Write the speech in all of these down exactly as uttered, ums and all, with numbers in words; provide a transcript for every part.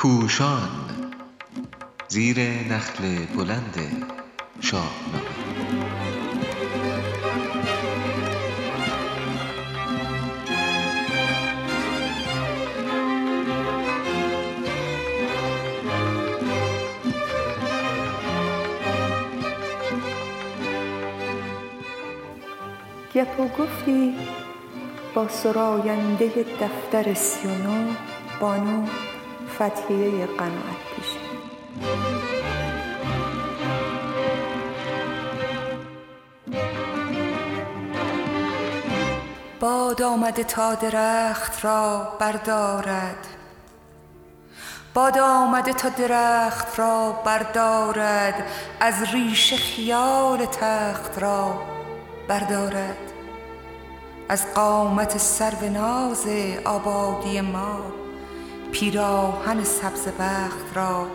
پوشان زیر نخل بلند شاهنامه. گپ و گفتی با سراینده دفتر سی و نه بانو فتحیه قناعت پیشه. باد آمده تا درخت را بردارد، باد آمده تا درخت را بردارد، از ریشه خیال تخت را بردارد، از قامت سروناز آبادی ما پیراهن سبز بخت را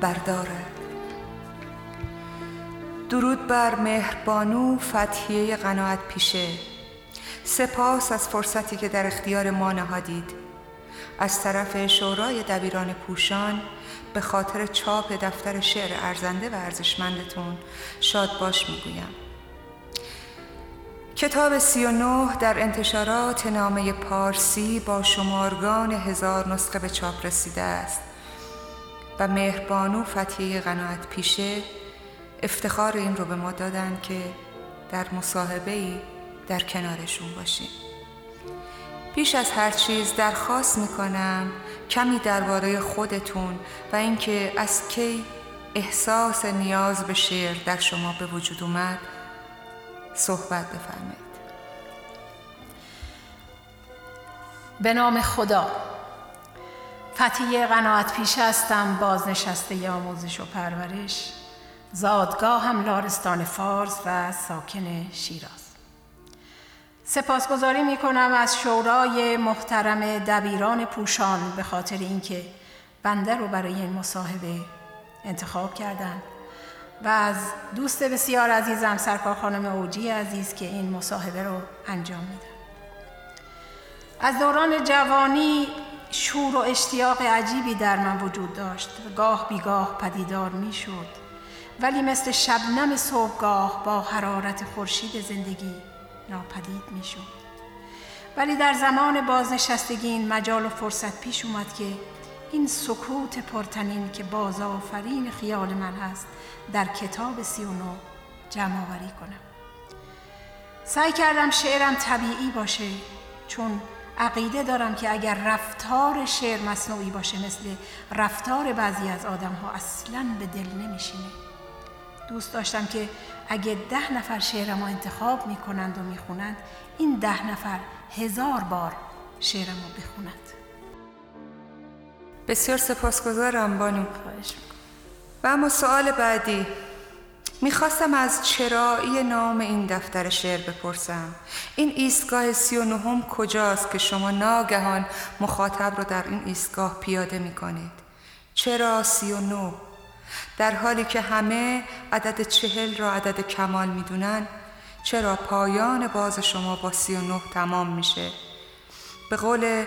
بردارد. درود بر مهربانو فتحیه قناعت پیشه. سپاس از فرصتی که در اختیار ما نهادید. از طرف شورای دبیران پوشان به خاطر چاپ دفتر شعر ارزنده و ارزشمندتون شاد باش میگویم. کتاب سی و نه در انتشارات نامه پارسی با شمارگان هزار نسخه به چاپ رسیده است و مهربانو فتحیه قناعت پیشه افتخار این رو به ما دادن که در مصاحبه‌ای در کنارشون باشیم. پیش از هر چیز درخواست میکنم کمی درباره خودتون و اینکه از کی احساس نیاز به شعر در شما به وجود اومد صحبت بفرمایید. به نام خدا. فتحیه قناعت پیشه هستم، بازنشسته آموزش و پرورش، زادگاهم لارستان فارس و ساکن شیراز. سپاسگزاری میکنم از شورای محترم دبیران پوشان به خاطر اینکه بنده رو برای این مصاحبه انتخاب کردند و از دوست بسیار عزیزم سرکار خانم اوجی عزیز که این مصاحبه رو انجام میدن. از دوران جوانی شور و اشتیاق عجیبی در من وجود داشت، گاه بیگاه پدیدار میشد، ولی مثل شبنم صبحگاه با حرارت خورشید زندگی ناپدید میشد. ولی در زمان بازنشستگی این مجال و فرصت پیش اومد که این سکوت پرتنین که بازآفرین خیال من هست در کتاب سی و نه جمع آوری کنم. سعی کردم شعرم طبیعی باشه، چون عقیده دارم که اگر رفتار شعر مصنوعی باشه مثل رفتار بعضی از آدم ها اصلاً به دل نمیشینه. دوست داشتم که اگه ده نفر شعرم رو انتخاب میکنند و میخونند، این ده نفر هزار بار شعرم رو بخونند. بسیار سپاسگزارم بانو. و اما سوال بعدی، میخواستم از چرایی نام این دفتر شعر بپرسم. این ایستگاه سی و نهم کجاست که شما ناگهان مخاطب رو در این ایستگاه پیاده میکنید؟ چرا سی و نه؟ در حالی که همه عدد چهل را عدد کمال میدونن، چرا پایان باز شما با سی و نه تمام میشه؟ به قول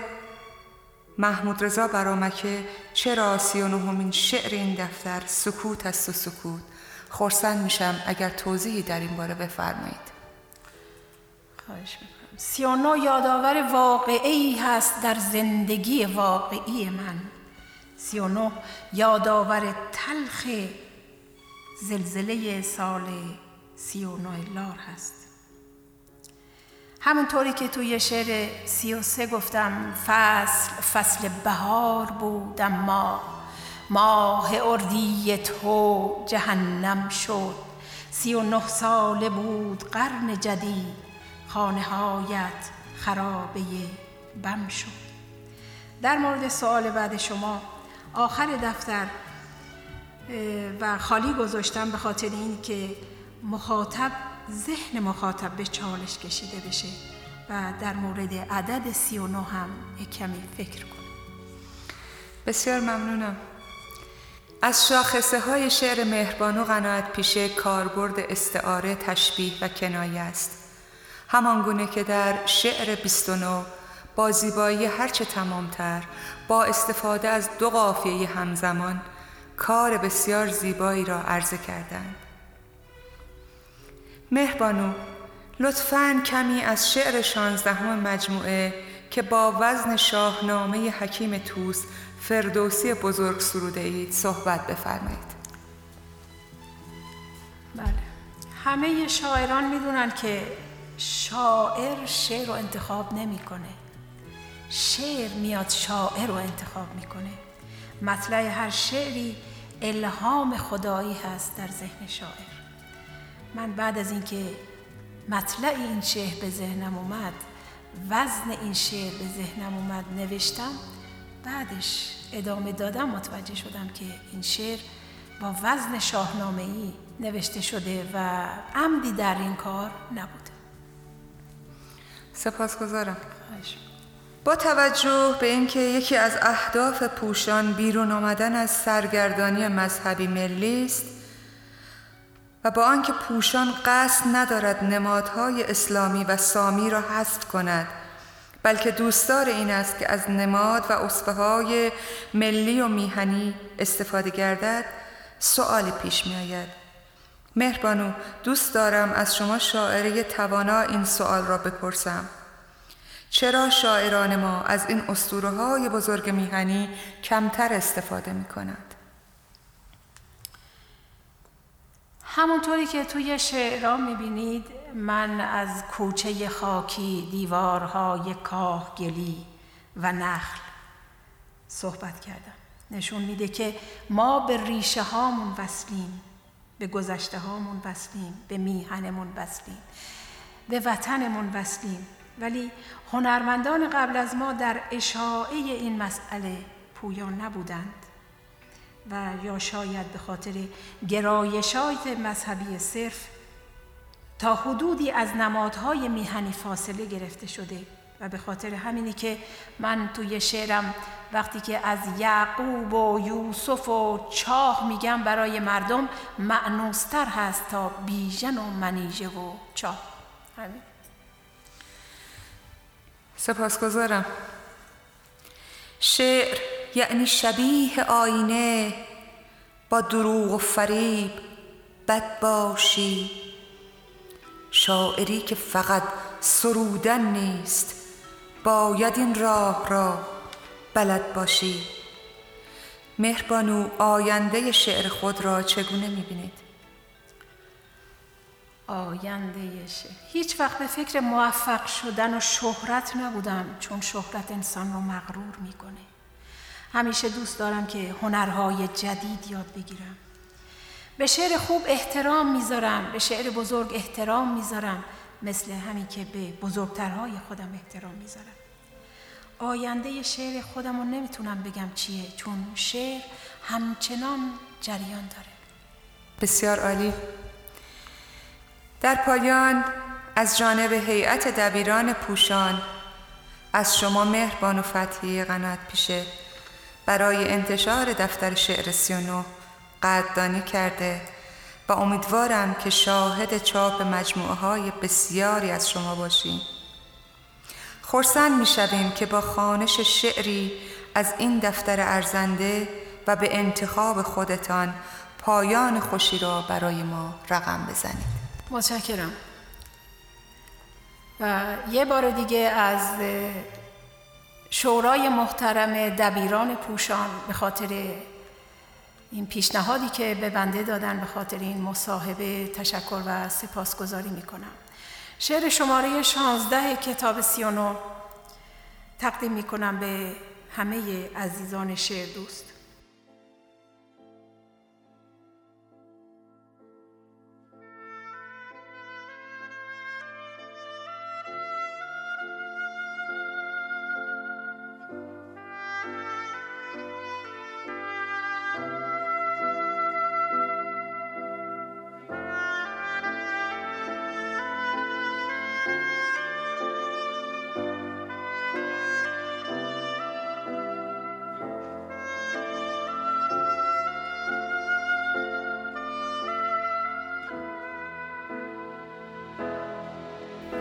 محمود رضا برامکه، چرا سی و نهمین شعر این دفتر سکوت است و سکوت. خرسند میشم اگر توضیحی در این باره بفرمایید. خواهش میکنم. سی و نه یادآور واقعی هست در زندگی واقعی من. سی و نه یادآور تلخ زلزله سال سی و نه لار هست. همونطوری که توی شعر سی و سه گفتم فصل فصل بهار بود، اما ماه اردی تو جهنم شد. سی و نه ساله بود قرن جدید، خانه هایت خرابه بم شد. در مورد سوال بعد شما، آخر دفتر و خالی گذاشتم به خاطر این که مخاطب ذهن مخاطب به چالش کشیده بشه و در مورد عدد سی و نه هم کمی فکر کنم. بسیار ممنونم. از شاخصه های شعر مهربانو قناعت پیشه کاربرد استعاره، تشبیه و کنایه است، همانگونه که در شعر بیست و نه با زیبایی هرچه تمامتر، با استفاده از دو قافیه همزمان، کار بسیار زیبایی را عرضه کردند. مهربانو، لطفاً کمی از شعر شانزدهم مجموعه که با وزن شاهنامه حکیم طوس فردوسی بزرگ سروده اید صحبت بفرمایید. بله، همه شاعران میدونن که شاعر شعر رو انتخاب نمیکنه. شعر میاد شاعر رو انتخاب میکنه. مطلع هر شعری الهام خدایی هست در ذهن شاعر. من بعد از اینکه مطلع این شعر به ذهنم اومد، وزن این شعر به ذهنم اومد، نوشتم، بعدش ادامه دادم، متوجه شدم که این شعر با وزن شاهنامه‌ای نوشته شده و عمدی در این کار نبوده. سپاسگزارم. با توجه به اینکه یکی از اهداف پوشان بیرون آمدن از سرگردانی مذهبی ملی است و با آنکه پوشان قصد ندارد نمادهای اسلامی و سامی را حذف کند، بلکه دوستدار این است که از نماد و اسطوره‌های ملی و میهنی استفاده گردد، سؤالی پیش می آید. مهربانو، دوست دارم از شما شاعره توانا این سؤال را بپرسم. چرا شاعران ما از این اسطوره‌های بزرگ میهنی کمتر استفاده می‌کنند؟ همونطوری که توی شعرها می‌بینید، من از کوچه خاکی، دیوارهای کاه، گلی و نخل صحبت کردم. نشون میده که ما به ریشه هامون وصلیم، به گذشته هامون وصلیم، به میهنمون وصلیم، به وطنمون وصلیم. ولی هنرمندان قبل از ما در اشاعه این مسئله پویان نبودند و یا شاید به خاطر گرایشات مذهبی صرف تا حدودی از نمادهای میهنی فاصله گرفته شده و به خاطر همینی که من توی شعرم وقتی که از یعقوب و یوسف و چاه میگم، برای مردم مأنوس‌تر هست تا بیژن و منیژه و چاه. همین. سپاسگزارم. شعر یعنی شبیه آینه، با دروغ و فریب بد باشی. شاعری که فقط سرودن نیست، باید این راه را بلد باشی. مهربانو، آینده شعر خود را چگونه می‌بینید؟ آینده شه. هیچ وقت به فکر موفق شدن و شهرت نبودم، چون شهرت انسان رو مغرور میکنه. همیشه دوست دارم که هنرهای جدید یاد بگیرم. به شعر خوب احترام میذارم، به شعر بزرگ احترام میذارم، مثل همین که به بزرگترهای خودم احترام میذارم. آینده شعر خودم رو نمیتونم بگم چیه، چون شعر همچنان جریان داره. بسیار عالی. در پایان از جانب هیئت دبیران پوشان از شما مهربان و فتحی قناعت پیشه برای انتشار دفتر شعر سی و نه قدردانی کرده و امیدوارم که شاهد چاپ مجموعه های بسیاری از شما باشیم. خرسند می‌شویم که با خوانش شعری از این دفتر ارزنده و به انتخاب خودتان پایان خوشی را برای ما رقم بزنید. متشکرم. و یه بار دیگه از شورای محترم دبیران پوشان به خاطر این پیشنهادی که به بنده دادن، به خاطر این مصاحبه تشکر و سپاسگزاری میکنم. شعر شماره شانزده کتاب سی و نه تقدیم میکنم به همه عزیزان شعر دوست.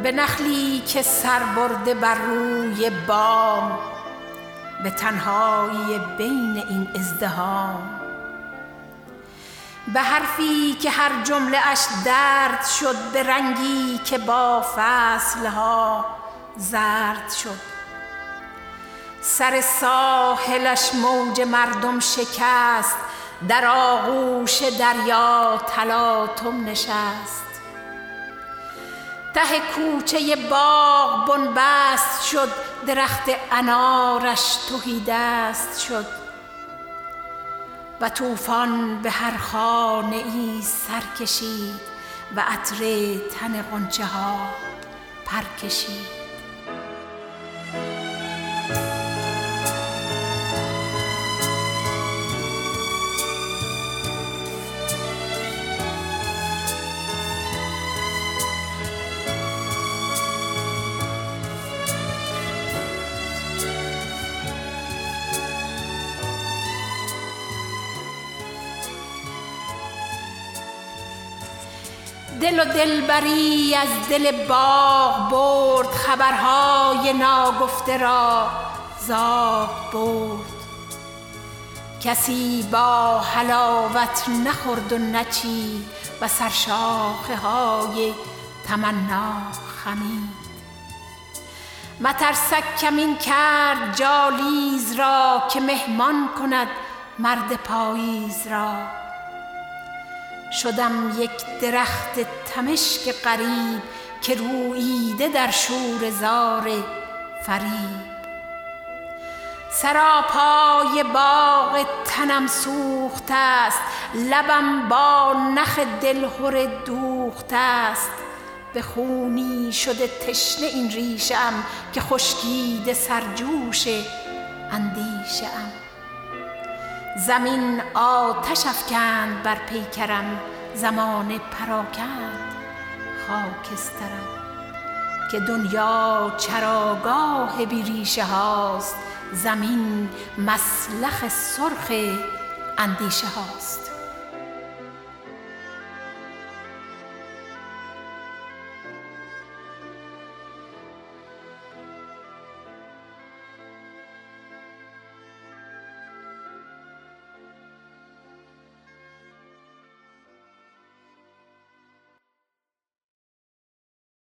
به نخلی که سر برده بر روی بام، به تنهایی بین این ازدحام، به حرفی که هر جمله اش درد شد، به رنگی که با فصلها زرد شد. سر ساحلش موج مردم شکست، در آغوش دریا تلاطم نشست. ته کوچه باغ بنبست شد، درخت انارش تهی دست شد. و طوفان به هر خانه ای سر کشید، و عطر تن غنچه ها پر کشید. دل و دلبری از دل باغ برد، خبرهای ناگفته را زاغ برد. کسی با حلاوت نخورد و نچید، و سرشاخه های تمنا خمید. مترسک کمین کرد جالیز را، که مهمان کند مرد پاییز را. شدم یک درخت تمشک غریب، که روییده در شور زار فریب. سراپای باغ تنم سوخته است، لبم با نخ دلهر دوخته است. به خونی شده تشنه این ریشم، که خشکیده سرجوش اندیشم. زمین آتش افکند بر پیکرم، زمانه پراکند خاکسترم. که دنیا چراگاه بی ریشه هاست، زمین مسلخ سرخ اندیشه هاست.